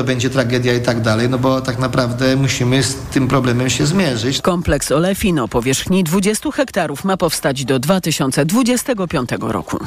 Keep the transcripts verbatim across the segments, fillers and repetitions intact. to będzie tragedia i tak dalej, no bo tak naprawdę musimy z tym problemem się zmierzyć. Kompleks Olefin o powierzchni dwudziestu hektarów ma powstać do dwa tysiące dwudziestego piątego roku.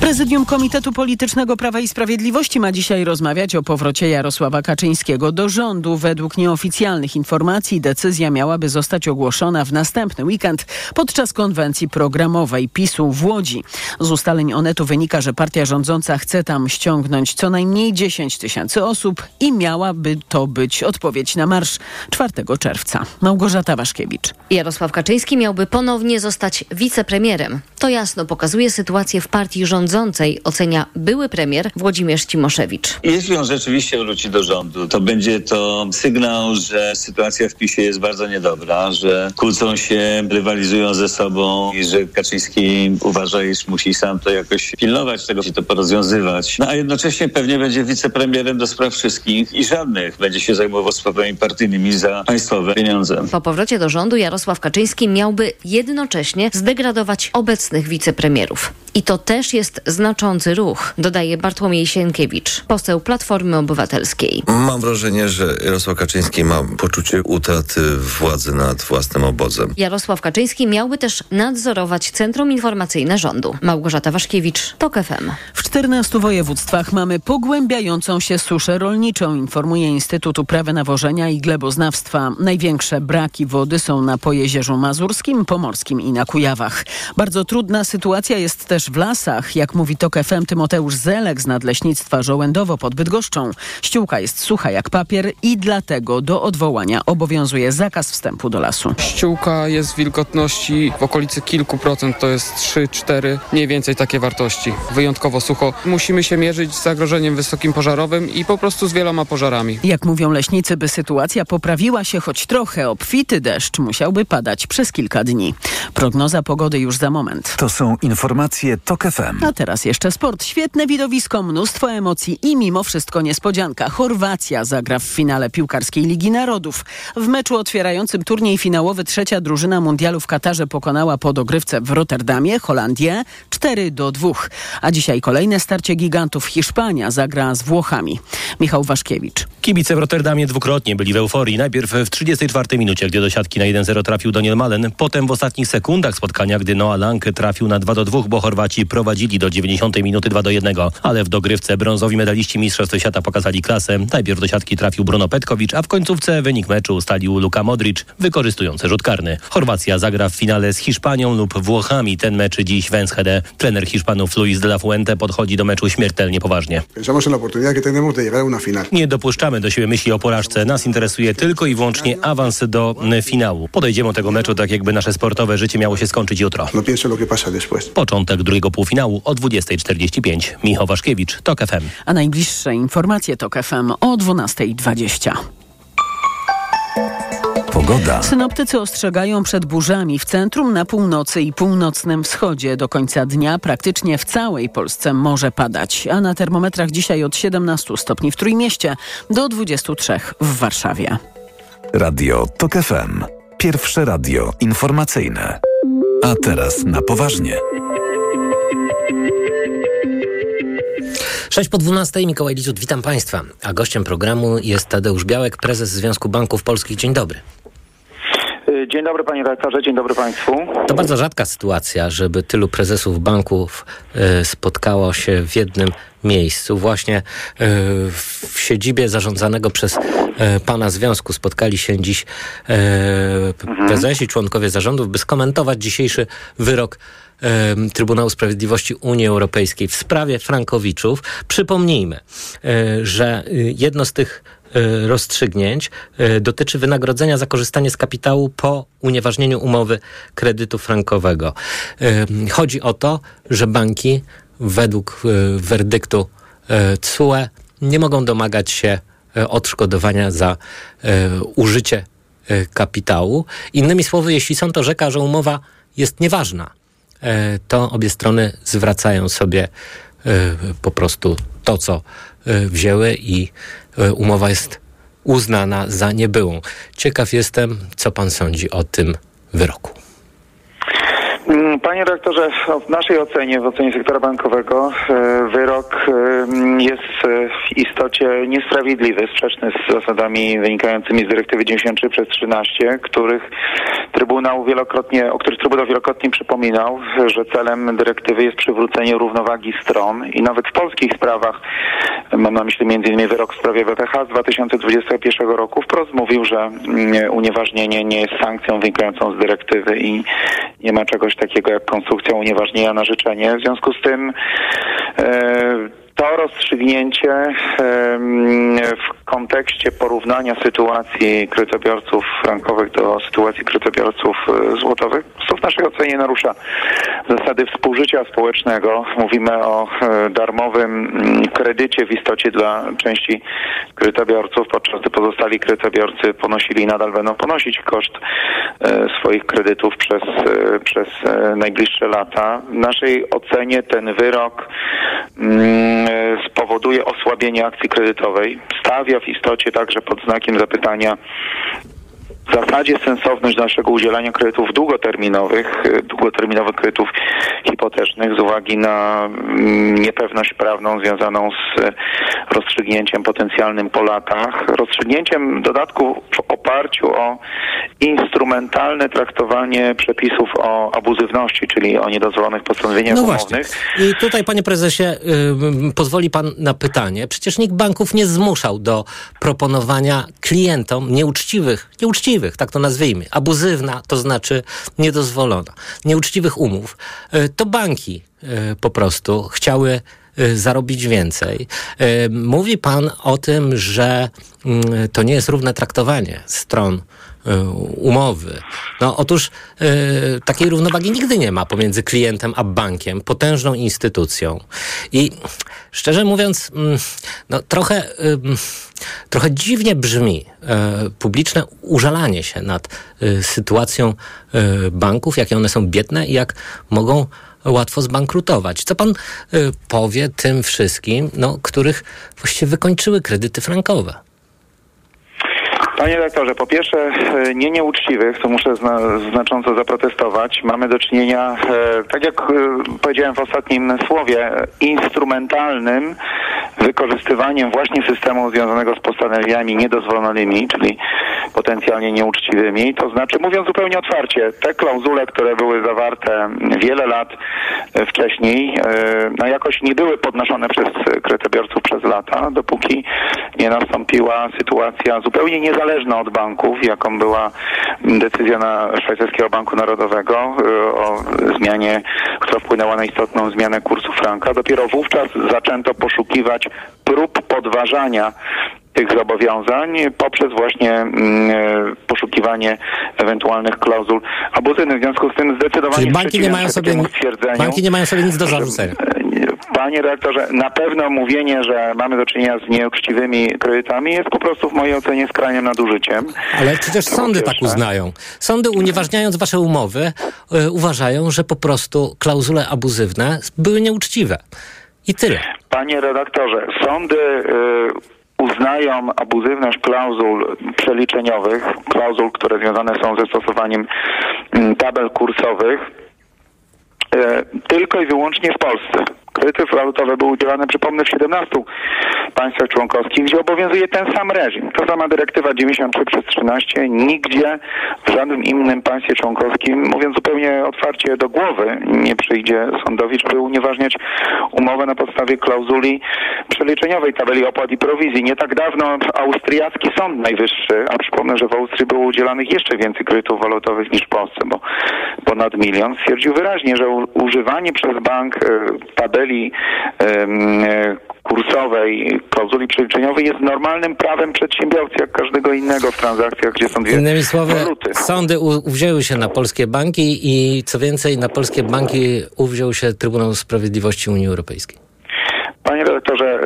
Prezydium Komitetu Politycznego Prawa i Sprawiedliwości ma dzisiaj rozmawiać o powrocie Jarosława Kaczyńskiego do rządu. Według nieoficjalnych informacji decyzja miałaby zostać ogłoszona w następny weekend podczas konwencji programowej PiSu w Łodzi. Z ustaleń Onetu wynika, że partia rządząca chce tam ściągnąć co najmniej dziesięć tysięcy osób i miałaby to być odpowiedź na marsz czwartego czerwca. Małgorzata Waszkiewicz. Jarosław Kaczyński miałby ponownie zostać wicepremierem. To jasno pokazuje sytuację w partii rządzącej, ocenia były premier Włodzimierz Cimoszewicz. Jeśli on rzeczywiście wróci do rządu, to będzie to sygnał, że sytuacja w PiSie jest bardzo niedobra, że kłócą się, rywalizują ze sobą i że Kaczyński uważa, iż musi sam to jakoś pilnować, tego się to porozwiązywać. No a jednocześnie pewnie będzie wicepremierem do spraw wszystkich i żadnych. Będzie się zajmował sprawami partyjnymi za państwowe pieniądze. Po powrocie do rządu Jarosław Kaczyński miałby jednocześnie zdegradować obecnych wicepremierów. I to też jest znaczący ruch, dodaje Bartłomiej Sienkiewicz, poseł Platformy Obywatelskiej. Mam wrażenie, że Jarosław Kaczyński ma poczucie utraty władzy nad własnym obozem. Jarosław Kaczyński miałby też nadzorować Centrum Informacyjne Rządu. Małgorzata Waszkiewicz, T O K F M. W czternastu województwach mamy pogłębiającą się suszę rolniczą, informuje Instytut Uprawy Nawożenia i Gleboznawstwa. Największe braki wody są na Pojezierzu Mazurskim, Pomorskim i na Kujawach. Bardzo trudna sytuacja jest też w lasach. Jak mówi T O K F M Tymoteusz Zelek z Nadleśnictwa Żołędowo pod Bydgoszczą, ściółka jest sucha jak papier i dlatego do odwołania obowiązuje zakaz wstępu do lasu. Ściółka jest w wilgotności w okolicy kilku procent, to jest trzy cztery, mniej więcej takie wartości. Wyjątkowo sucho. Musimy się mierzyć z zagrożeniem wysokim pożarowym i po prostu z wieloma pożarami. Jak mówią leśnicy, by sytuacja poprawiła się choć trochę, obfity deszcz musiałby padać przez kilka dni. Prognoza pogody już za moment. To są informacje T O K F M. A teraz jeszcze sport. Świetne widowisko, mnóstwo emocji i mimo wszystko niespodzianka. Chorwacja zagra w finale piłkarskiej Ligi Narodów. W meczu otwierającym turniej finałowy trzecia drużyna mundialu w Katarze pokonała po dogrywce w Rotterdamie Holandię cztery do dwóch. A dzisiaj kolejne starcie gigantów. Hiszpania zagra z Włochami. Michał Waszkiewicz. Kibice w Rotterdamie dwukrotnie byli w euforii. Najpierw w trzydziestej czwartej minucie, gdy do siatki na jeden zero trafił Daniel Malen. Potem w ostatnich sekundach spotkania, gdy Noah Lang trafił na dwa do dwóch, bo Chorwacja prowadzili do dziewięćdziesiątej minuty dwa do jednego, ale w dogrywce brązowi medaliści Mistrzostw Świata pokazali klasę. Najpierw do siatki trafił Bruno Petković, a w końcówce wynik meczu ustalił Luka Modrić, wykorzystujący rzut karny. Chorwacja zagra w finale z Hiszpanią lub Włochami. Ten mecz dziś w Enschede. Trener Hiszpanów Luis de la Fuente podchodzi do meczu śmiertelnie poważnie. Nie dopuszczamy do siebie myśli o porażce. Nas interesuje tylko i wyłącznie awans do finału. Podejdziemy do tego meczu tak, jakby nasze sportowe życie miało się skończyć jutro. Początek drugiego półfinału o dwudziestej czterdzieści pięć. Michał Waszkiewicz, T O K F M. A najbliższe informacje T O K F M o dwunastej dwadzieścia. Pogoda. Synoptycy ostrzegają przed burzami w centrum, na północy i północnym wschodzie. Do końca dnia praktycznie w całej Polsce może padać. A na termometrach dzisiaj od siedemnastu stopni w Trójmieście do dwudziestu trzech w Warszawie. Radio T O K F M. Pierwsze radio informacyjne. A teraz na poważnie. sześć po dwunastej, Mikołaj Lidzut, witam Państwa. A gościem programu jest Tadeusz Białek, prezes Związku Banków Polskich. Dzień dobry. Dzień dobry, panie redaktorze, dzień dobry Państwu. To bardzo rzadka sytuacja, żeby tylu prezesów banków spotkało się w jednym miejscu. Właśnie w siedzibie zarządzanego przez pana związku spotkali się dziś prezesi, członkowie zarządów, by skomentować dzisiejszy wyrok Trybunału Sprawiedliwości Unii Europejskiej w sprawie frankowiczów. Przypomnijmy, że jedno z tych rozstrzygnięć dotyczy wynagrodzenia za korzystanie z kapitału po unieważnieniu umowy kredytu frankowego. Chodzi o to, że banki według werdyktu T S U E nie mogą domagać się odszkodowania za użycie kapitału. Innymi słowy, jeśli sąd orzeka, że umowa jest nieważna, to obie strony zwracają sobie po prostu to, co wzięły i umowa jest uznana za niebyłą. Ciekaw jestem, co pan sądzi o tym wyroku. Panie rektorze, w naszej ocenie, w ocenie sektora bankowego, wyrok jest w istocie niesprawiedliwy, sprzeczny z zasadami wynikającymi z dyrektywy dziewięćdziesiąt trzy przez trzynaście, których Trybunał wielokrotnie, o których Trybunał wielokrotnie przypominał, że celem dyrektywy jest przywrócenie równowagi stron i nawet w polskich sprawach, mam na myśli między innymi wyrok w sprawie W P H z dwa tysiące dwudziestego pierwszego roku, wprost mówił, że unieważnienie nie jest sankcją wynikającą z dyrektywy i nie ma czegoś takiego jak konstrukcja unieważnienia na życzenie. W związku z tym to rozstrzygnięcie w kontekście porównania sytuacji kredytobiorców frankowych do sytuacji kredytobiorców złotowych w naszej ocenie narusza zasady współżycia społecznego. Mówimy o darmowym kredycie w istocie dla części kredytobiorców, podczas gdy pozostali kredytobiorcy ponosili i nadal będą ponosić koszt swoich kredytów przez, przez najbliższe lata. W naszej ocenie ten wyrok spowoduje osłabienie akcji kredytowej, stawia w istocie także pod znakiem zapytania w zasadzie sensowność naszego udzielania kredytów długoterminowych, długoterminowych kredytów hipotecznych z uwagi na niepewność prawną związaną z rozstrzygnięciem potencjalnym po latach, rozstrzygnięciem dodatku w oparciu o instrumentalne traktowanie przepisów o abuzywności, czyli o niedozwolonych postanowieniach umownych. No właśnie. I tutaj, panie prezesie, yy, pozwoli pan na pytanie. Przecież nikt banków nie zmuszał do proponowania klientom nieuczciwych, nieuczciwych tak to nazwijmy, abuzywna, to znaczy niedozwolona, nieuczciwych umów, to banki po prostu chciały zarobić więcej. Mówi pan o tym, że to nie jest równe traktowanie stron umowy. No otóż takiej równowagi nigdy nie ma pomiędzy klientem a bankiem, potężną instytucją. I szczerze mówiąc, no trochę, trochę dziwnie brzmi publiczne użalanie się nad sytuacją banków, jakie one są biedne i jak mogą łatwo zbankrutować. Co pan y, powie tym wszystkim, no, których właściwie wykończyły kredyty frankowe? Panie rektorze, po pierwsze nie nieuczciwych, to muszę zna, znacząco zaprotestować. Mamy do czynienia, e, tak jak e, powiedziałem w ostatnim słowie, instrumentalnym wykorzystywaniem właśnie systemu związanego z postanowieniami niedozwolonymi, czyli potencjalnie nieuczciwymi. To znaczy, mówiąc zupełnie otwarcie, te klauzule, które były zawarte wiele lat wcześniej, e, no jakoś nie były podnoszone przez kredytobiorców przez lata, dopóki nie nastąpiła sytuacja zupełnie niezależna od banków, jaką była decyzja na Szwajcarskiego Banku Narodowego o zmianie, która wpłynęła na istotną zmianę kursu franka. Dopiero wówczas zaczęto poszukiwać prób podważania tych zobowiązań poprzez właśnie poszukiwanie ewentualnych klauzul abuzywnych. W związku z tym zdecydowanie banki nie mają sobie banki nie mają sobie nic do zarzucenia. Panie redaktorze, na pewno mówienie, że mamy do czynienia z nieuczciwymi kredytami jest po prostu w mojej ocenie skrajnym nadużyciem. Ale przecież sądy tak uznają. Sądy, unieważniając wasze umowy, yy, uważają, że po prostu klauzule abuzywne były nieuczciwe. I tyle. Panie redaktorze, sądy Yy, uznają abuzywność klauzul przeliczeniowych, klauzul, które związane są ze stosowaniem tabel kursowych, tylko i wyłącznie w Polsce. Kredyty walutowe były udzielane, przypomnę, w siedemnastu państwach członkowskich, gdzie obowiązuje ten sam reżim. Ta sama dyrektywa dziewięćdziesiąt trzy przez trzynaście, nigdzie w żadnym innym państwie członkowskim, mówiąc zupełnie otwarcie, do głowy nie przyjdzie sądowi, żeby unieważniać umowę na podstawie klauzuli przeliczeniowej tabeli opłat i prowizji. Nie tak dawno austriacki Sąd Najwyższy, a przypomnę, że w Austrii było udzielanych jeszcze więcej kredytów walutowych niż w Polsce, bo ponad milion, stwierdził wyraźnie, że używanie przez bank tabeli kursowej, klauzuli przeliczeniowej jest normalnym prawem przedsiębiorcy, jak każdego innego w transakcjach, gdzie są dwie Innymi słowy, waluty. Sądy u- uwzięły się na polskie banki i co więcej, na polskie banki uwziął się Trybunał Sprawiedliwości Unii Europejskiej. Panie redaktorze,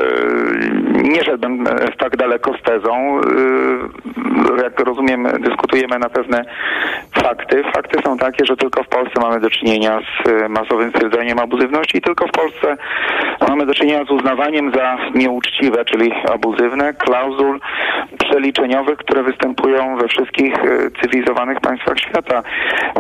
nie szedłbym tak daleko z tezą. Jak rozumiem, dyskutujemy na pewne fakty. Fakty są takie, że tylko w Polsce mamy do czynienia z masowym stwierdzeniem abuzywności i tylko w Polsce mamy do czynienia z uznawaniem za nieuczciwe, czyli abuzywne klauzul przeliczeniowych, które występują we wszystkich cywilizowanych państwach świata.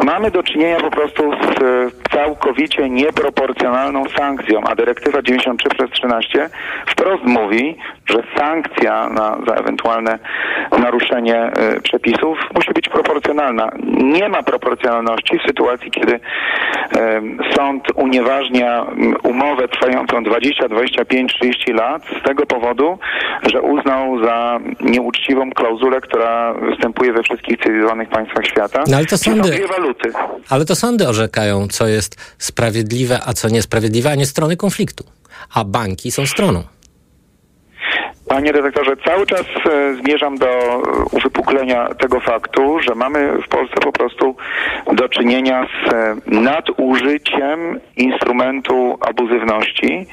Mamy do czynienia po prostu z całkowicie nieproporcjonalną sankcją, a dyrektywa dziewięćdziesiąt trzy przez trzynaście wprost mówi, że sankcja na, za ewentualne naruszenie przepisów musi być proporcjonalna. Nie ma proporcjonalności w sytuacji, kiedy sąd unieważnia umowę trwającą dwadzieścia, dwadzieścia pięć, trzydzieści lat z tego powodu, że uznał za nieuczciwą klauzulę, która występuje we wszystkich cywilizowanych państwach świata. No ale to sądy, waluty. Ale to sądy orzekają, co jest sprawiedliwe, a co niesprawiedliwe, a nie strony konfliktu. A banki są stroną. Panie redaktorze, cały czas zmierzam do uwypuklenia tego faktu, że mamy w Polsce po prostu do czynienia z nadużyciem instrumentu abuzywności,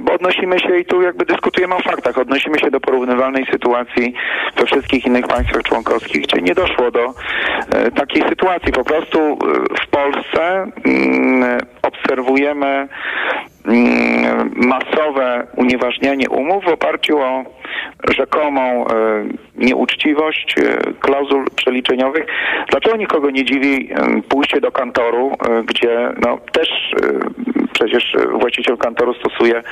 bo odnosimy się i tu jakby dyskutujemy o faktach, odnosimy się do porównywalnej sytuacji we wszystkich innych państwach członkowskich, gdzie nie doszło do takiej sytuacji. Po prostu w Polsce obserwujemy masowe unieważnianie umów w oparciu o rzekomą nieuczciwość klauzul przeliczeniowych. Dlaczego nikogo nie dziwi pójście do kantoru, gdzie no też przecież właściciel kantoru stosuje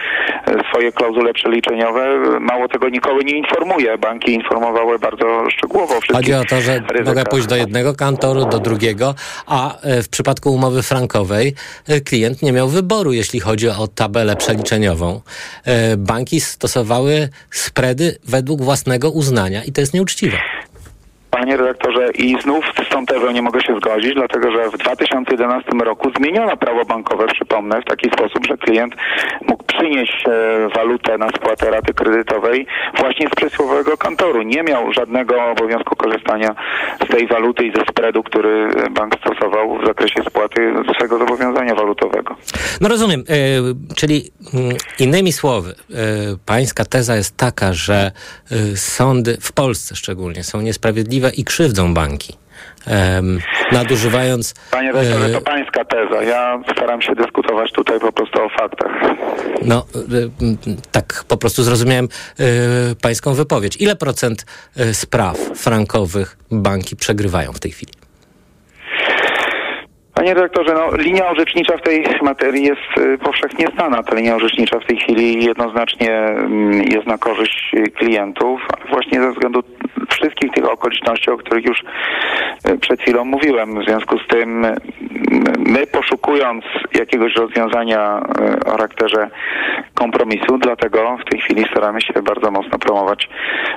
swoje klauzule przeliczeniowe. Mało tego, nikogo nie informuje. Banki informowały bardzo szczegółowo wszystkich. Chodzi o to, że ryzyka. Mogę pójść do jednego kantoru, do drugiego, a w przypadku umowy frankowej klient nie miał wyboru, jeśli chodzi o tabelę przeliczeniową. Banki stosowały spready według własnego uznania i to jest nieuczciwe. Panie redaktorze, i znów z tą tezą nie mogę się zgodzić, dlatego że w dwa tysiące jedenastym roku zmieniono prawo bankowe, przypomnę, w taki sposób, że klient mógł przynieść walutę na spłatę raty kredytowej właśnie z przysłowiowego kantoru. Nie miał żadnego obowiązku korzystania z tej waluty i ze spreadu, który bank stosował w zakresie spłaty swego zobowiązania walutowego. No rozumiem, czyli innymi słowy, pańska teza jest taka, że sądy w Polsce szczególnie są niesprawiedliwe i krzywdzą banki. Um, nadużywając... Panie redaktorze, yy, to pańska teza. Ja staram się dyskutować tutaj po prostu o faktach. No, yy, tak po prostu zrozumiałem yy, pańską wypowiedź. Ile procent yy, spraw frankowych banki przegrywają w tej chwili? Panie redaktorze, no, linia orzecznicza w tej materii jest y, powszechnie znana. Ta linia orzecznicza w tej chwili jednoznacznie y, jest na korzyść klientów, właśnie ze względu wszystkich tych okoliczności, o których już y, przed chwilą mówiłem. W związku z tym y, my poszukując jakiegoś rozwiązania y, o charakterze kompromisu, dlatego w tej chwili staramy się bardzo mocno promować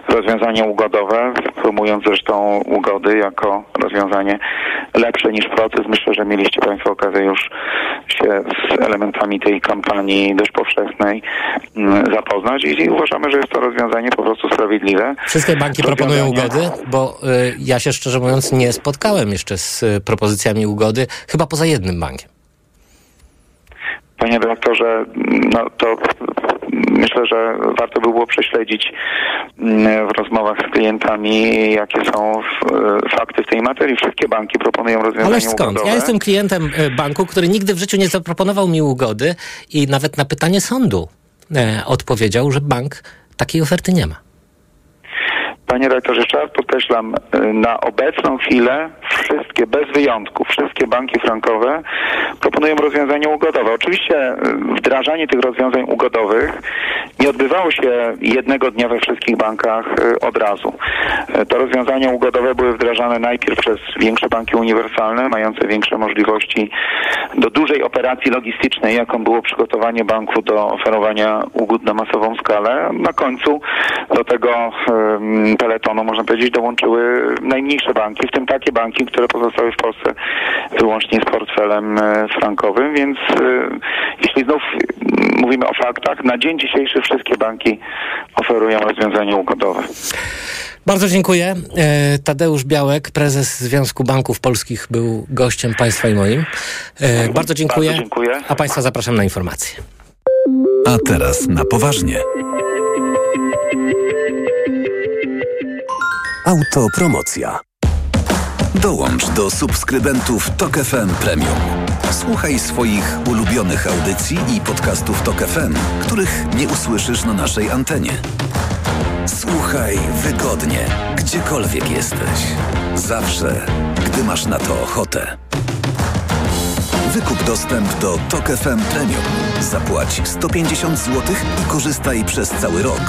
rozwiązania ugodowe, promując zresztą ugody jako rozwiązanie lepsze niż proces. Myślę, że mieliście Państwo okazję już się z elementami tej kampanii dość powszechnej zapoznać i uważamy, że jest to rozwiązanie po prostu sprawiedliwe. Wszystkie banki proponują ugody, bo y, ja się szczerze mówiąc nie spotkałem jeszcze z y, propozycjami ugody, chyba poza jednym bankiem. Panie redaktorze, no to myślę, że warto by było prześledzić w rozmowach z klientami, jakie są fakty w tej materii. Wszystkie banki proponują rozwiązania ugodowe. Ale skąd? Ugodowe. Ja jestem klientem banku, który nigdy w życiu nie zaproponował mi ugody i nawet na pytanie sądu odpowiedział, że bank takiej oferty nie ma. Panie redaktorze, jeszcze raz podkreślam, na obecną chwilę wszystkie, bez wyjątku, wszystkie banki frankowe proponują rozwiązania ugodowe. Oczywiście wdrażanie tych rozwiązań ugodowych nie odbywało się jednego dnia we wszystkich bankach od razu. Te rozwiązania ugodowe były wdrażane najpierw przez większe banki uniwersalne, mające większe możliwości do dużej operacji logistycznej, jaką było przygotowanie banku do oferowania ugód na masową skalę. Na końcu do tego hmm, peletonu, można powiedzieć, dołączyły najmniejsze banki, w tym takie banki, które pozostały w Polsce wyłącznie z portfelem frankowym, więc jeśli znów mówimy o faktach, na dzień dzisiejszy wszystkie banki oferują rozwiązanie ugodowe. Bardzo dziękuję. Tadeusz Białek, prezes Związku Banków Polskich, był gościem Państwa i moim. Bardzo dziękuję, Bardzo dziękuję. A Państwa zapraszam na informacje. A teraz na poważnie. Autopromocja. Dołącz do subskrybentów T O K F M Premium. Słuchaj swoich ulubionych audycji i podcastów T O K F M, których nie usłyszysz na naszej antenie. Słuchaj wygodnie, gdziekolwiek jesteś. Zawsze, gdy masz na to ochotę. Wykup dostęp do T O K F M Premium. Zapłać sto pięćdziesiąt złotych i korzystaj przez cały rok.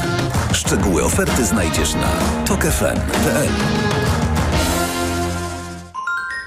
Szczegóły oferty znajdziesz na tok f m kropka p l.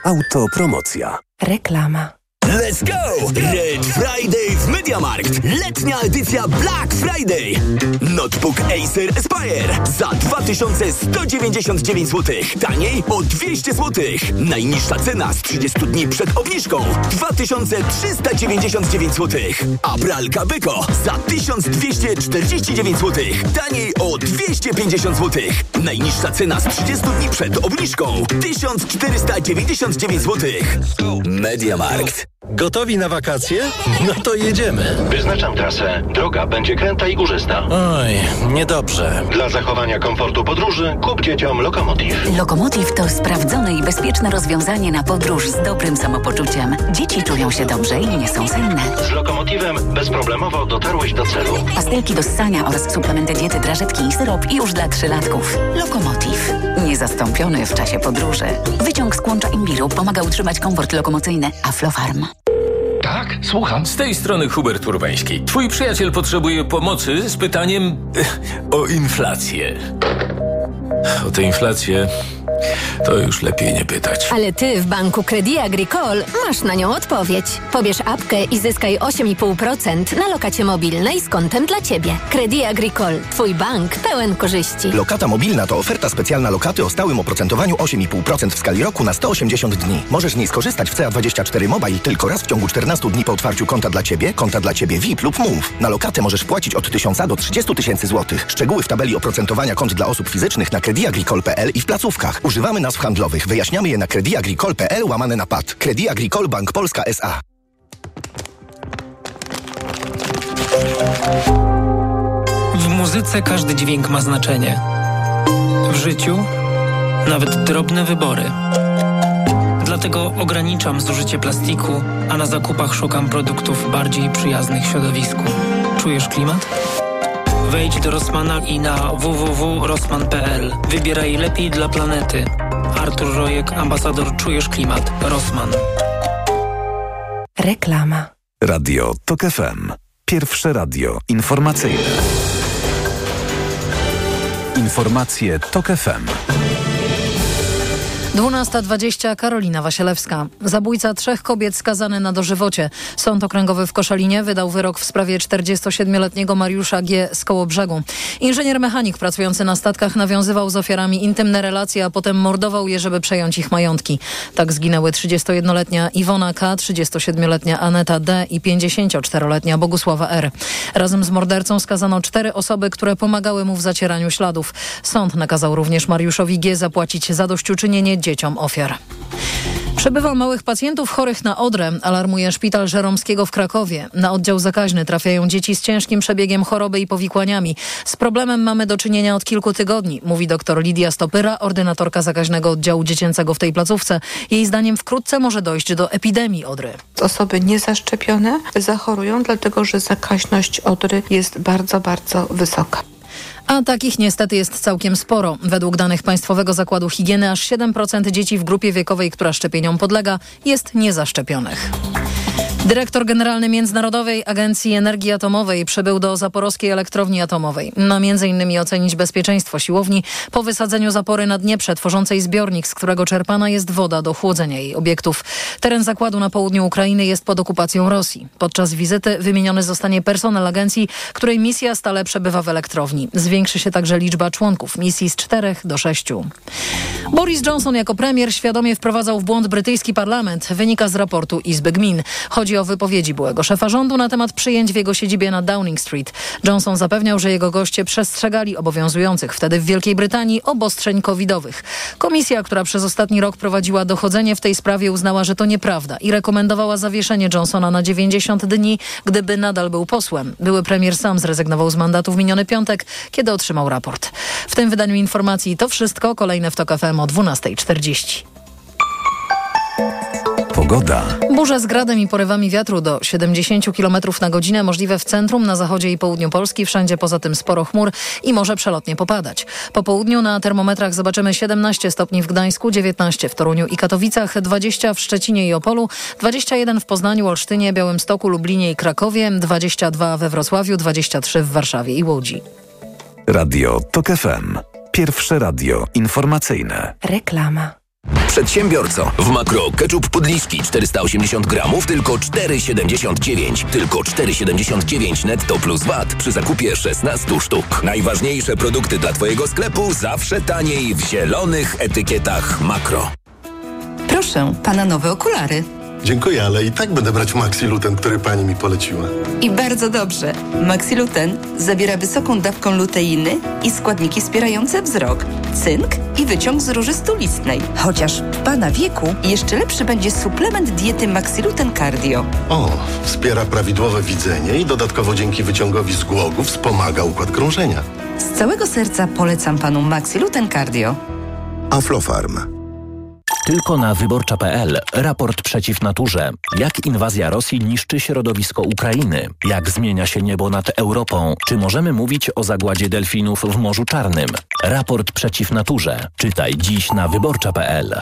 Autopromocja. Reklama. Let's go! Red Friday w Mediamarkt. Letnia edycja Black Friday. Notebook Acer Aspire za dwa tysiące sto dziewięćdziesiąt dziewięć złotych. Taniej o dwieście złotych. Najniższa cena z trzydziestu dni przed obniżką dwa tysiące trzysta dziewięćdziesiąt dziewięć złotych. A pralka Beko za tysiąc dwieście czterdzieści dziewięć złotych. Taniej o dwieście pięćdziesiąt złotych. Najniższa cena z trzydziestu dni przed obniżką tysiąc czterysta dziewięćdziesiąt dziewięć złotych. Mediamarkt. Gotowi na wakacje? No to jedziemy. Wyznaczam trasę. Droga będzie kręta i górzysta. Oj, niedobrze. Dla zachowania komfortu podróży kup dzieciom Lokomotiv. Lokomotiv to sprawdzone i bezpieczne rozwiązanie na podróż z dobrym samopoczuciem. Dzieci czują się dobrze i nie są senne. Z Lokomotivem bezproblemowo dotarłeś do celu. Pastelki do ssania oraz suplementy diety, drażetki i syrop już dla trzylatków. Lokomotiv. Niezastąpiony w czasie podróży. Wyciąg z kłącza imbiru pomaga utrzymać komfort lokomocyjny. Aflofarm. Tak? Słucham. Z tej strony Hubert Urbański. Twój przyjaciel potrzebuje pomocy z pytaniem o inflację. O tę inflację to już lepiej nie pytać. Ale ty w banku Credit Agricole masz na nią odpowiedź. Pobierz apkę i zyskaj osiem i pół procent na lokacie mobilnej z kontem dla ciebie. Credit Agricole. Twój bank pełen korzyści. Lokata mobilna to oferta specjalna lokaty o stałym oprocentowaniu osiem i pół procent w skali roku na sto osiemdziesiąt dni. Możesz z niej skorzystać w C A dwadzieścia cztery Mobile tylko raz w ciągu czternastu dni po otwarciu konta dla ciebie, konta dla ciebie V I P lub M O V. Na lokatę możesz płacić od tysiąca do trzydziestu tysięcy złotych. Szczegóły w tabeli oprocentowania kont dla osób fizycznych na creditagricole kropka p l i w placówkach. Używamy nazw handlowych. Wyjaśniamy je na creditagricole kropka p l łamane na P A T. Credit Agricole Bank Polska S A. W muzyce każdy dźwięk ma znaczenie. W życiu nawet drobne wybory. Dlatego ograniczam zużycie plastiku, a na zakupach szukam produktów bardziej przyjaznych środowisku. Czujesz klimat? Wejdź do Rossmana i na w w w kropka rossman kropka p l. Wybieraj lepiej dla planety. Artur Rojek, ambasador Czujesz Klimat. Rossmann. Reklama. Radio T O K F M. Pierwsze radio informacyjne. Informacje T O K F M. dwunasta dwadzieścia Karolina Wasielewska. Zabójca trzech kobiet skazany na dożywocie. Sąd Okręgowy w Koszalinie wydał wyrok w sprawie czterdziestosiedmioletniego Mariusza G. z Kołobrzegu. Inżynier mechanik pracujący na statkach nawiązywał z ofiarami intymne relacje, a potem mordował je, żeby przejąć ich majątki. Tak zginęły trzydziestojednoletnia Iwona K., trzydziestosiedmioletnia Aneta D. i pięćdziesięcioczteroletnia Bogusława R. Razem z mordercą skazano cztery osoby, które pomagały mu w zacieraniu śladów. Sąd nakazał również Mariuszowi G. zapłacić zadośćuczynienie dzieciom ofiar. Przebywa małych pacjentów chorych na odrę, alarmuje szpital Żeromskiego w Krakowie. Na oddział zakaźny trafiają dzieci z ciężkim przebiegiem choroby i powikłaniami. Z problemem mamy do czynienia od kilku tygodni, mówi dr Lidia Stopyra, ordynatorka zakaźnego oddziału dziecięcego w tej placówce. Jej zdaniem wkrótce może dojść do epidemii odry. Osoby niezaszczepione zachorują, dlatego że zakaźność odry jest bardzo, bardzo wysoka. A takich niestety jest całkiem sporo. Według danych Państwowego Zakładu Higieny aż siedem procent dzieci w grupie wiekowej, która szczepieniom podlega, jest niezaszczepionych. Dyrektor generalny Międzynarodowej Agencji Energii Atomowej przybył do Zaporoskiej Elektrowni Atomowej. Ma między innymi ocenić bezpieczeństwo siłowni po wysadzeniu zapory na Dnieprze tworzącej zbiornik, z którego czerpana jest woda do chłodzenia jej obiektów. Teren zakładu na południu Ukrainy jest pod okupacją Rosji. Podczas wizyty wymieniony zostanie personel agencji, której misja stale przebywa w elektrowni. Zwiększy się także liczba członków misji z czterech do sześciu. Boris Johnson jako premier świadomie wprowadzał w błąd brytyjski parlament. Wynika z raportu Izby Gmin. Chodzi o wypowiedzi byłego szefa rządu na temat przyjęć w jego siedzibie na Downing Street. Johnson zapewniał, że jego goście przestrzegali obowiązujących wtedy w Wielkiej Brytanii obostrzeń covidowych. Komisja, która przez ostatni rok prowadziła dochodzenie w tej sprawie, uznała, że to nieprawda i rekomendowała zawieszenie Johnsona na dziewięćdziesiąt dni, gdyby nadal był posłem. Były premier sam zrezygnował z mandatu w miniony piątek, kiedy otrzymał raport. W tym wydaniu informacji to wszystko. Kolejne w T O K F M o dwunasta czterdzieści. Pogoda. Burze z gradem i porywami wiatru do siedemdziesiąt kilometrów na godzinę możliwe w centrum, na zachodzie i południu Polski. Wszędzie poza tym sporo chmur i może przelotnie popadać. Po południu na termometrach zobaczymy siedemnaście stopni w Gdańsku, dziewiętnaście w Toruniu i Katowicach, dwadzieścia w Szczecinie i Opolu, dwadzieścia jeden w Poznaniu, Olsztynie, Białymstoku, Lublinie i Krakowie, dwadzieścia dwa we Wrocławiu, dwadzieścia trzy w Warszawie i Łodzi. Radio T O K F M. Pierwsze radio informacyjne. Reklama. Przedsiębiorco, w Makro ketchup Podliski czterysta osiemdziesiąt gramów, tylko cztery siedemdziesiąt dziewięć. Tylko cztery siedemdziesiąt dziewięć netto plus V A T przy zakupie szesnastu sztuk. Najważniejsze produkty dla Twojego sklepu zawsze taniej w zielonych etykietach Makro. Proszę, Pana nowe okulary. Dziękuję, ale i tak będę brać Maxi Luten, który Pani mi poleciła. I bardzo dobrze. Maxi Luten zawiera wysoką dawkę luteiny i składniki wspierające wzrok, cynk i wyciąg z róży stulistnej. Chociaż w Pana wieku jeszcze lepszy będzie suplement diety Maxi Luten Cardio. O, wspiera prawidłowe widzenie i dodatkowo dzięki wyciągowi z głogu wspomaga układ krążenia. Z całego serca polecam Panu Maxi Luten Cardio. Aflofarm. Tylko na wyborcza kropka p l. Raport przeciw naturze. Jak inwazja Rosji niszczy środowisko Ukrainy? Jak zmienia się niebo nad Europą? Czy możemy mówić o zagładzie delfinów w Morzu Czarnym? Raport przeciw naturze. Czytaj dziś na wyborcza kropka p l.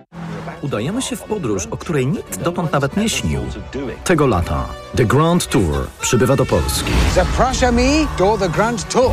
Udajemy się w podróż, o której nikt dotąd nawet nie śnił. Tego lata The Grand Tour przybywa do Polski. Zapraszamy do The Grand Tour.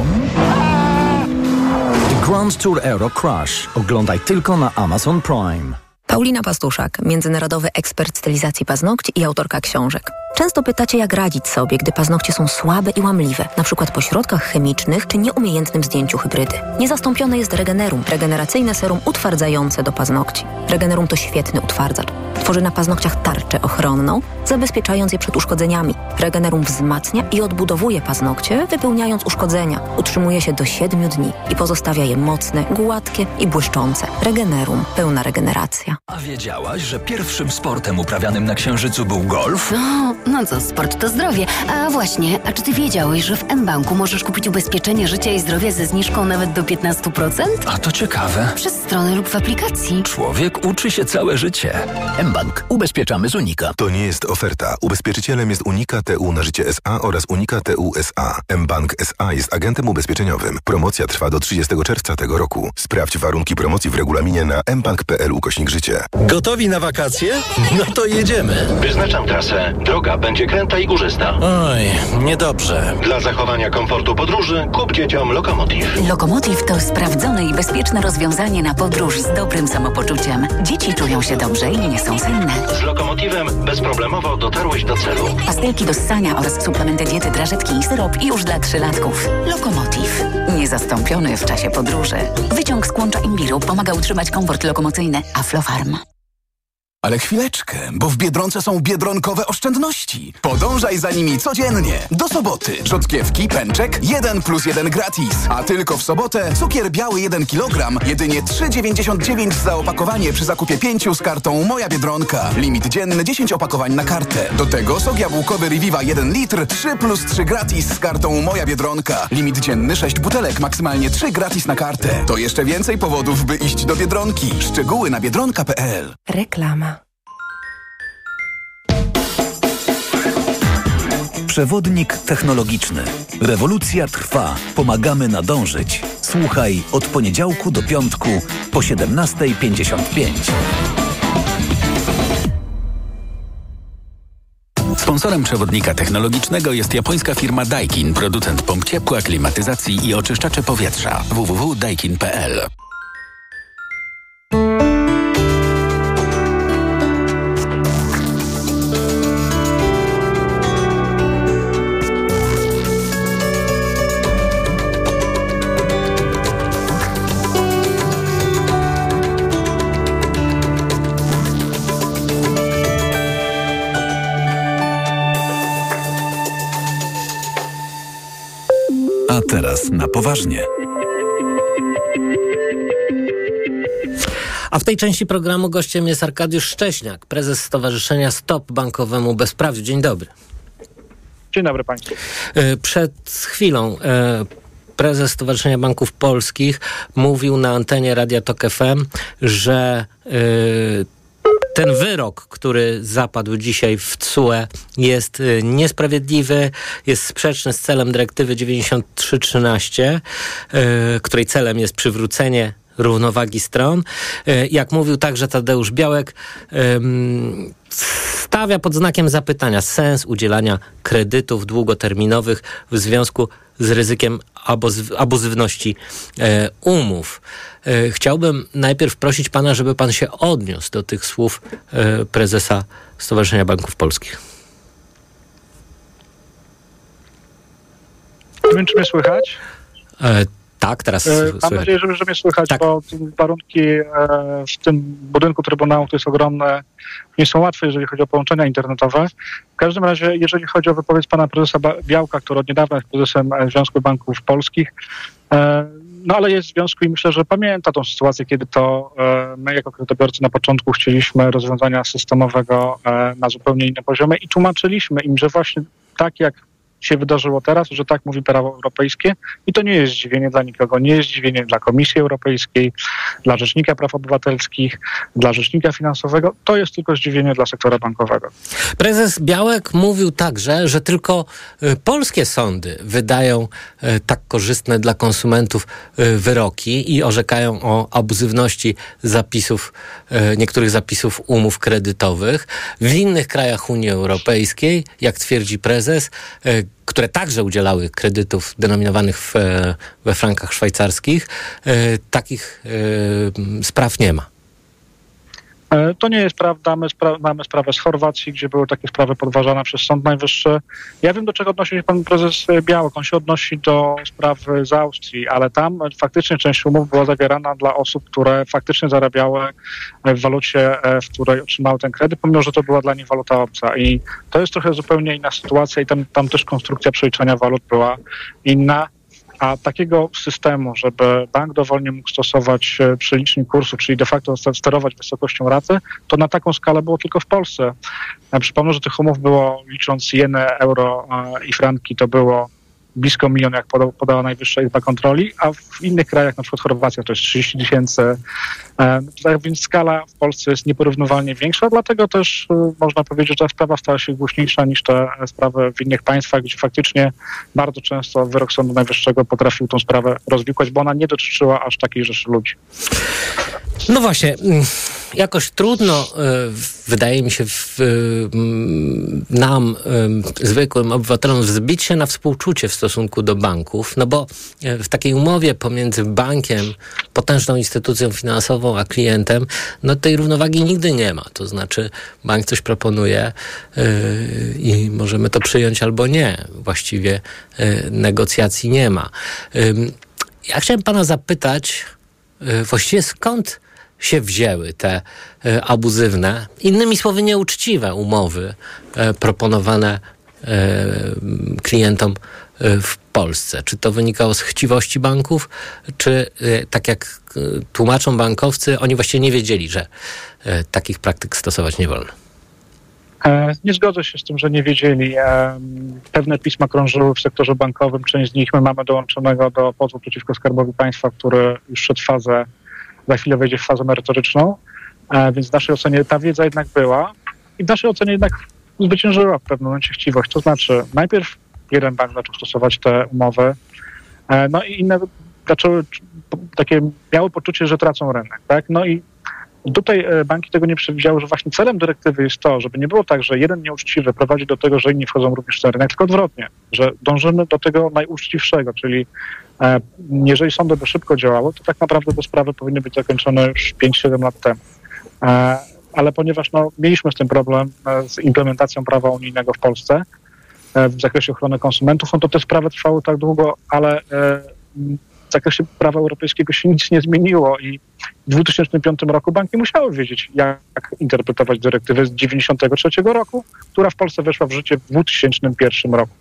The Grand Tour Euro Crash. Oglądaj tylko na Amazon Prime. Paulina Pastuszak, międzynarodowy ekspert stylizacji paznokci i autorka książek. Często pytacie, jak radzić sobie, gdy paznokcie są słabe i łamliwe, na przykład po środkach chemicznych czy nieumiejętnym zdjęciu hybrydy. Niezastąpione jest Regenerum, regeneracyjne serum utwardzające do paznokci. Regenerum to świetny utwardzacz. Tworzy na paznokciach tarczę ochronną, zabezpieczając je przed uszkodzeniami. Regenerum wzmacnia i odbudowuje paznokcie, wypełniając uszkodzenia. Utrzymuje się do siedmiu dni i pozostawia je mocne, gładkie i błyszczące. Regenerum. Pełna regeneracja. A wiedziałaś, że pierwszym sportem uprawianym na Księżycu był golf? No, no co, sport to zdrowie. A właśnie, a czy ty wiedziałeś, że w mBanku możesz kupić ubezpieczenie życia i zdrowia ze zniżką nawet do piętnastu procent? A to ciekawe. Przez stronę lub w aplikacji. Człowiek uczy się całe życie. mBank. Ubezpieczamy z Unika. To nie jest oferta. Ubezpieczycielem jest Unika T U na życie S A oraz Unika T U S A. mBank S A jest agentem ubezpieczeniowym. Promocja trwa do trzydziestego czerwca tego roku. Sprawdź warunki promocji w regulaminie na mBank.pl ukośnik życie. Gotowi na wakacje? No to jedziemy. Wyznaczam trasę. Droga będzie kręta i górzysta. Oj, niedobrze. Dla zachowania komfortu podróży kup dzieciom Lokomotiv. Lokomotiv to sprawdzone i bezpieczne rozwiązanie na podróż z dobrym samopoczuciem. Dzieci czują się dobrze i nie są senne. Z Lokomotivem bezproblemowo dotarłeś do celu. Pastelki do ssania oraz suplementy diety, drażetki i syrop już dla trzylatków. Lokomotiv. Niezastąpiony w czasie podróży. Wyciąg z kłącza imbiru pomaga utrzymać komfort lokomocyjny. Aflofarm. Ale chwileczkę, bo w Biedronce są biedronkowe oszczędności. Podążaj za nimi codziennie. Do soboty. Rzodkiewki, pęczek, jeden plus jeden gratis. A tylko w sobotę cukier biały jeden kilogram, jedynie trzy dziewięćdziesiąt dziewięć za opakowanie przy zakupie pięciu z kartą Moja Biedronka. Limit dzienny dziesięć opakowań na kartę. Do tego sok jabłkowy Reviva jeden litr, trzy plus trzy gratis z kartą Moja Biedronka. Limit dzienny sześć butelek, maksymalnie trzy gratis na kartę. To jeszcze więcej powodów, by iść do Biedronki. Szczegóły na biedronka kropka p l. Reklama. Przewodnik technologiczny. Rewolucja trwa. Pomagamy nadążyć. Słuchaj od poniedziałku do piątku po siedemnasta pięćdziesiąt pięć. Sponsorem przewodnika technologicznego jest japońska firma Daikin, producent pomp ciepła, klimatyzacji i oczyszczaczy powietrza. w w w kropka daikin kropka p l. biznes na poważnie. A w tej części programu gościem jest Arkadiusz Szcześniak, prezes Stowarzyszenia Stop Bankowemu Bezprawiu. Dzień dobry. Dzień dobry Państwu. Przed chwilą prezes Stowarzyszenia Banków Polskich mówił na antenie Radia TOK F M, że ten wyrok, który zapadł dzisiaj w T S U E, jest niesprawiedliwy, jest sprzeczny z celem dyrektywy dziewięćdziesiąt trzy trzynaście, której celem jest przywrócenie równowagi stron. Jak mówił także Tadeusz Białek, stawia pod znakiem zapytania sens udzielania kredytów długoterminowych w związku z ryzykiem abuzywności umów. Chciałbym najpierw prosić pana, żeby pan się odniósł do tych słów prezesa Stowarzyszenia Banków Polskich. Nie wiem, czy mnie słychać? Tak, teraz słychać. Mam nadzieję, że mnie słychać, tak. Bo warunki w tym budynku Trybunału to jest ogromne, nie są łatwe, jeżeli chodzi o połączenia internetowe. W każdym razie, jeżeli chodzi o wypowiedź pana prezesa Białka, który od niedawna jest prezesem Związku Banków Polskich, no ale jest w związku i myślę, że pamięta tą sytuację, kiedy to my jako kredytobiorcy na początku chcieliśmy rozwiązania systemowego na zupełnie innym poziomie i tłumaczyliśmy im, że właśnie tak jak się wydarzyło teraz, że tak mówi prawo europejskie i to nie jest zdziwienie dla nikogo, nie jest zdziwienie dla Komisji Europejskiej, dla Rzecznika Praw Obywatelskich, dla Rzecznika Finansowego, to jest tylko zdziwienie dla sektora bankowego. Prezes Białek mówił także, że tylko polskie sądy wydają tak korzystne dla konsumentów wyroki i orzekają o abuzywności zapisów, niektórych zapisów umów kredytowych. W innych krajach Unii Europejskiej, jak twierdzi prezes, które także udzielały kredytów denominowanych w, we frankach szwajcarskich, takich spraw nie ma. To nie jest prawda. My spra- mamy sprawę z Chorwacji, gdzie były takie sprawy podważane przez Sąd Najwyższy. Ja wiem, do czego odnosi się pan prezes Białek. On się odnosi do spraw z Austrii, ale tam faktycznie część umów była zawierana dla osób, które faktycznie zarabiały w walucie, w której otrzymały ten kredyt, pomimo że to była dla nich waluta obca. I to jest trochę zupełnie inna sytuacja i tam, tam też konstrukcja przeliczania walut była inna. A takiego systemu, żeby bank dowolnie mógł stosować przelicznik kursu, czyli de facto sterować wysokością raty, to na taką skalę było tylko w Polsce. Przypomnę, że tych umów było, licząc jenę, euro i franki, to było blisko milion, jak podał, podała Najwyższa Izba Kontroli, a w innych krajach, na przykład Chorwacja, to jest trzydzieści tysięcy. Tak więc skala w Polsce jest nieporównywalnie większa, dlatego też można powiedzieć, że ta sprawa stała się głośniejsza niż te sprawy w innych państwach, gdzie faktycznie bardzo często wyrok Sądu Najwyższego potrafił tą sprawę rozwikłać, bo ona nie dotyczyła aż takiej rzeszy ludzi. No właśnie, jakoś trudno, wydaje mi się, w, nam, zwykłym obywatelom, wzbić się na współczucie w stosunku do banków, no bo w takiej umowie pomiędzy bankiem, potężną instytucją finansową, a klientem, no tej równowagi nigdy nie ma. To znaczy bank coś proponuje yy, i możemy to przyjąć albo nie. Właściwie yy, negocjacji nie ma. Yy, ja chciałem pana zapytać, yy, właściwie skąd się wzięły te y, abuzywne, innymi słowy nieuczciwe umowy y, proponowane y, klientom y, w Polsce. Czy to wynikało z chciwości banków, czy y, tak jak y, tłumaczą bankowcy, oni właściwie nie wiedzieli, że y, takich praktyk stosować nie wolno? Nie zgodzę się z tym, że nie wiedzieli. Pewne pisma krążyły w sektorze bankowym, część z nich my mamy dołączonego do pozwu przeciwko Skarbowi Państwa, który już szedł fazę, za chwilę wejdzie w fazę merytoryczną, więc w naszej ocenie ta wiedza jednak była i w naszej ocenie jednak zwyciężyła w pewnym momencie chciwość. To znaczy najpierw jeden bank zaczął stosować te umowy, no i inne zaczęły takie, miały poczucie, że tracą rynek, tak? No i tutaj banki tego nie przewidziały, że właśnie celem dyrektywy jest to, żeby nie było tak, że jeden nieuczciwy prowadzi do tego, że inni wchodzą również na rynek, tylko odwrotnie, że dążymy do tego najuczciwszego, czyli jeżeli sądy by szybko działały, to tak naprawdę te sprawy powinny być zakończone już pięć siedem lat temu. Ale ponieważ no, mieliśmy z tym problem z implementacją prawa unijnego w Polsce w zakresie ochrony konsumentów, no to te sprawy trwały tak długo, ale w zakresie prawa europejskiego się nic nie zmieniło i w dwa tysiące piątym roku banki musiały wiedzieć, jak interpretować dyrektywę z dziewięćdziesiątego trzeciego roku, która w Polsce weszła w życie w dwa tysiące pierwszym roku.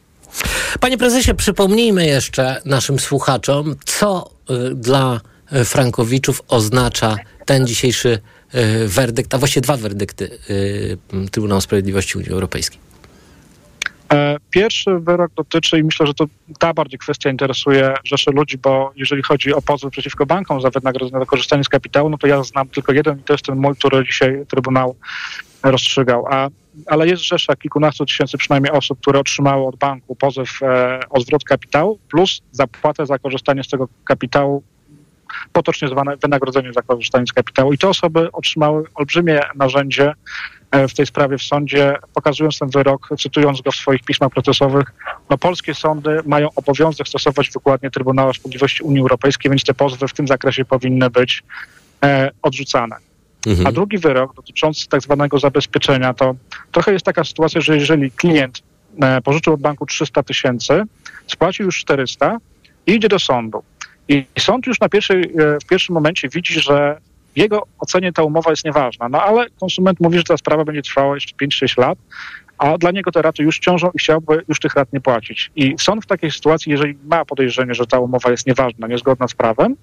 Panie prezesie, przypomnijmy jeszcze naszym słuchaczom, co y, dla frankowiczów oznacza ten dzisiejszy y, werdykt, a właściwie dwa werdykty y, Trybunału Sprawiedliwości Unii Europejskiej. Pierwszy wyrok dotyczy, i myślę, że to ta bardziej kwestia interesuje rzeszę ludzi, bo jeżeli chodzi o pozwy przeciwko bankom za wynagrodzenie za korzystanie z kapitału, no to ja znam tylko jeden i to jest ten mój, który dzisiaj Trybunał rozstrzygał. A, ale jest rzesza kilkunastu tysięcy przynajmniej osób, które otrzymały od banku pozew e, o zwrot kapitału plus zapłatę za korzystanie z tego kapitału, potocznie zwane wynagrodzenie za korzystanie z kapitału. I te osoby otrzymały olbrzymie narzędzie w tej sprawie w sądzie, pokazując ten wyrok, cytując go w swoich pismach procesowych. No, polskie sądy mają obowiązek stosować wykładnie Trybunału Sprawiedliwości Unii Europejskiej, więc te pozwy w tym zakresie powinny być e, odrzucane. Mhm. A drugi wyrok dotyczący tak zwanego zabezpieczenia, to trochę jest taka sytuacja, że jeżeli klient e, pożyczył od banku trzysta tysięcy, spłacił już czterysta i idzie do sądu. I sąd już na pierwszej, w pierwszym momencie widzi, że w jego ocenie ta umowa jest nieważna. No ale konsument mówi, że ta sprawa będzie trwała jeszcze pięć sześć lat, a dla niego te raty już ciążą i chciałby już tych rat nie płacić. I sąd w takiej sytuacji, jeżeli ma podejrzenie, że ta umowa jest nieważna, niezgodna z prawem,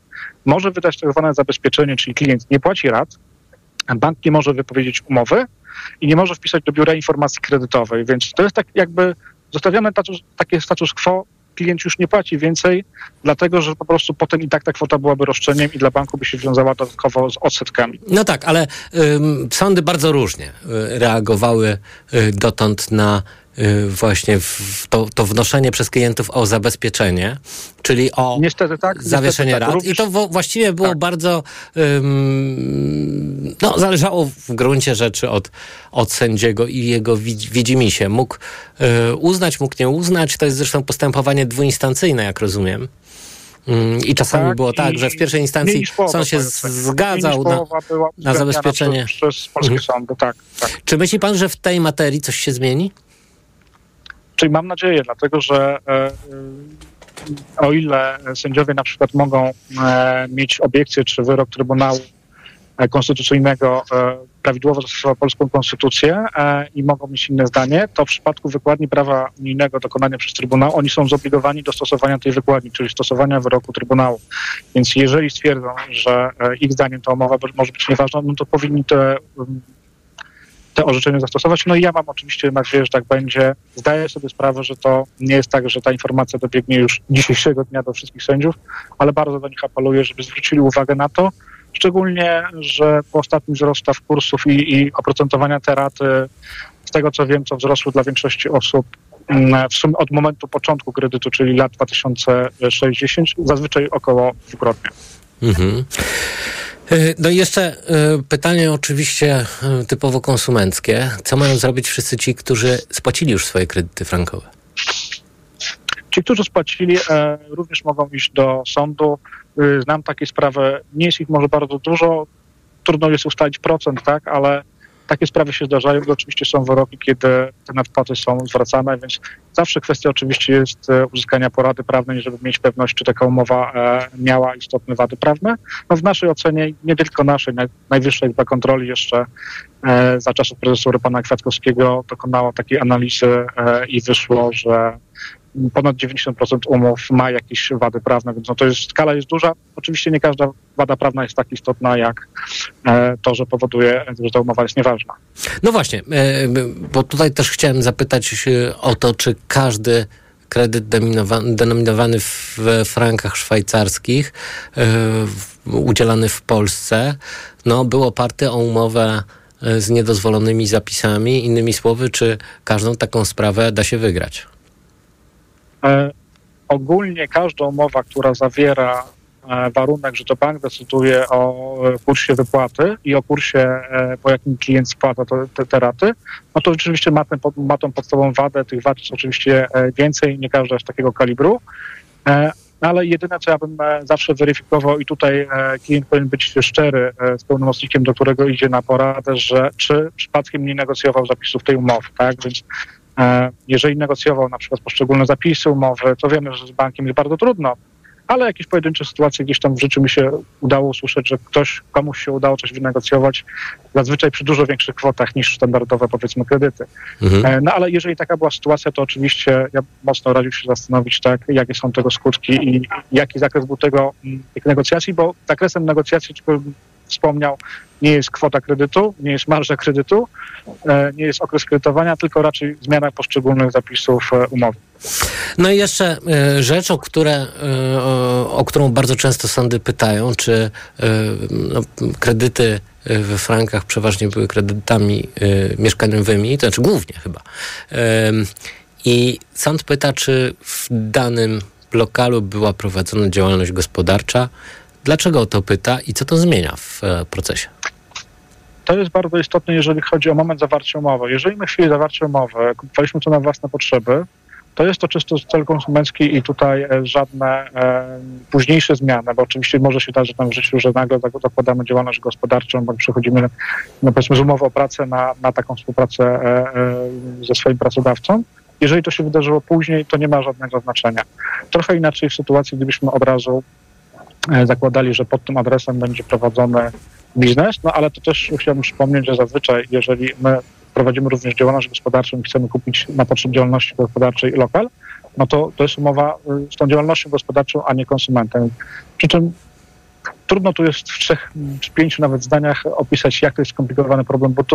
może wydać tak zwane zabezpieczenie, czyli klient nie płaci rat, bank nie może wypowiedzieć umowy i nie może wpisać do biura informacji kredytowej. Więc to jest tak jakby zostawione status, takie status quo. Klient już nie płaci więcej, dlatego że po prostu potem i tak ta kwota byłaby roszczeniem i dla banku by się wiązała dodatkowo z odsetkami. No tak, ale ym, sądy bardzo różnie y, reagowały y, dotąd na y, właśnie w, to, to wnoszenie przez klientów o zabezpieczenie, czyli o niestety tak, zawieszenie niestety tak, rat. I to w, właściwie było tak. bardzo... Ym, no, zależało w gruncie rzeczy od, od sędziego i jego widzimisię. Mógł y, uznać, mógł nie uznać. To jest zresztą postępowanie dwuinstancyjne, jak rozumiem. Ym, I czasami tak, było tak, że w pierwszej instancji sąd się zgadzał na, na zabezpieczenie. Przez polskie mhm. sądy, tak, tak. Czy myśli pan, że w tej materii coś się zmieni? Czyli mam nadzieję, dlatego że... Yy, o ile sędziowie na przykład mogą e, mieć obiekcję, czy wyrok Trybunału Konstytucyjnego e, prawidłowo zastosował polską konstytucję e, i mogą mieć inne zdanie, to w przypadku wykładni prawa unijnego dokonania przez Trybunał oni są zobligowani do stosowania tej wykładni, czyli stosowania wyroku Trybunału. Więc jeżeli stwierdzą, że e, ich zdaniem ta umowa może być nieważna, no to powinni te... Um, te orzeczenie zastosować. No i ja mam oczywiście nadzieję, że tak będzie. Zdaję sobie sprawę, że to nie jest tak, że ta informacja dobiegnie już dzisiejszego dnia do wszystkich sędziów, ale bardzo do nich apeluję, żeby zwrócili uwagę na to, szczególnie, że po ostatnim wzrostu stawek kursów i, i oprocentowania te raty, z tego co wiem, co wzrosły dla większości osób w sumie od momentu początku kredytu, czyli lat dwa tysiące sześć dziesięć, zazwyczaj około dwukrotnie. Mhm. No i jeszcze pytanie oczywiście typowo konsumenckie. Co mają zrobić wszyscy ci, którzy spłacili już swoje kredyty frankowe? Ci, którzy spłacili, również mogą iść do sądu. Znam takie sprawy, nie jest ich może bardzo dużo, trudno jest ustalić procent, tak, ale takie sprawy się zdarzają. Oczywiście są wyroki, kiedy te nadpłaty są zwracane, więc zawsze kwestia oczywiście jest uzyskania porady prawnej, żeby mieć pewność, czy taka umowa miała istotne wady prawne. No w naszej ocenie, nie tylko naszej, Najwyższa Izba Kontroli jeszcze za czasów profesora pana Kwiatkowskiego dokonała takiej analizy i wyszło, że ponad dziewięćdziesiąt procent umów ma jakieś wady prawne, więc no to jest, skala jest duża. Oczywiście nie każda wada prawna jest tak istotna, jak to, że powoduje, że ta umowa jest nieważna. No właśnie, bo tutaj też chciałem zapytać o to, czy każdy kredyt denominowany w frankach szwajcarskich udzielany w Polsce no, był oparty o umowę z niedozwolonymi zapisami. Innymi słowy, czy każdą taką sprawę da się wygrać? E, ogólnie każda umowa, która zawiera e, warunek, że to bank decyduje o e, kursie wypłaty i o kursie, e, po jakim klient spłata to, te, te raty, no to rzeczywiście ma, ten, ma tą podstawową wadę. Tych wad jest oczywiście e, więcej, nie każda jest takiego kalibru, e, ale jedyne, co ja bym e, zawsze weryfikował i tutaj e, klient powinien być szczery e, z pełnomocnikiem, do którego idzie na poradę, że czy przypadkiem nie negocjował zapisów tej umowy, tak, więc jeżeli negocjował na przykład poszczególne zapisy umowy, to wiemy, że z bankiem jest bardzo trudno, ale jakieś pojedyncze sytuacje gdzieś tam w życiu mi się udało usłyszeć, że ktoś, komuś się udało coś wynegocjować, zazwyczaj przy dużo większych kwotach niż standardowe, powiedzmy, kredyty. Mhm. No ale jeżeli taka była sytuacja, to oczywiście ja mocno radził się zastanowić, tak, jakie są tego skutki i jaki zakres był tego, tych negocjacji, bo zakresem negocjacji, tylko wspomniał, nie jest kwota kredytu, nie jest marża kredytu, nie jest okres kredytowania, tylko raczej zmiana poszczególnych zapisów umowy. No i jeszcze rzecz, o, które, o którą bardzo często sądy pytają, czy no, kredyty we frankach przeważnie były kredytami mieszkaniowymi, to znaczy głównie chyba. I sąd pyta, czy w danym lokalu była prowadzona działalność gospodarcza. Dlaczego o to pyta i co to zmienia w procesie? To jest bardzo istotne, jeżeli chodzi o moment zawarcia umowy. Jeżeli my w chwili zawarcia umowy kupowaliśmy to na własne potrzeby, to jest to czysto cel konsumencki i tutaj żadne e, późniejsze zmiany, bo oczywiście może się zdarzyć nam w życiu, że nagle zakładamy działalność gospodarczą, bo przechodzimy, no powiedzmy, z umowy o pracę na, na taką współpracę e, e, ze swoim pracodawcą. Jeżeli to się wydarzyło później, to nie ma żadnego znaczenia. Trochę inaczej w sytuacji, gdybyśmy od razu zakładali, że pod tym adresem będzie prowadzony biznes, no ale to też chciałbym przypomnieć, że zazwyczaj, jeżeli my prowadzimy również działalność gospodarczą i chcemy kupić na potrzeby działalności gospodarczej lokal, no to to jest umowa z tą działalnością gospodarczą, a nie konsumentem. Przy czym trudno tu jest w trzech, czy pięciu nawet zdaniach opisać, jak to jest skomplikowany problem, bo tu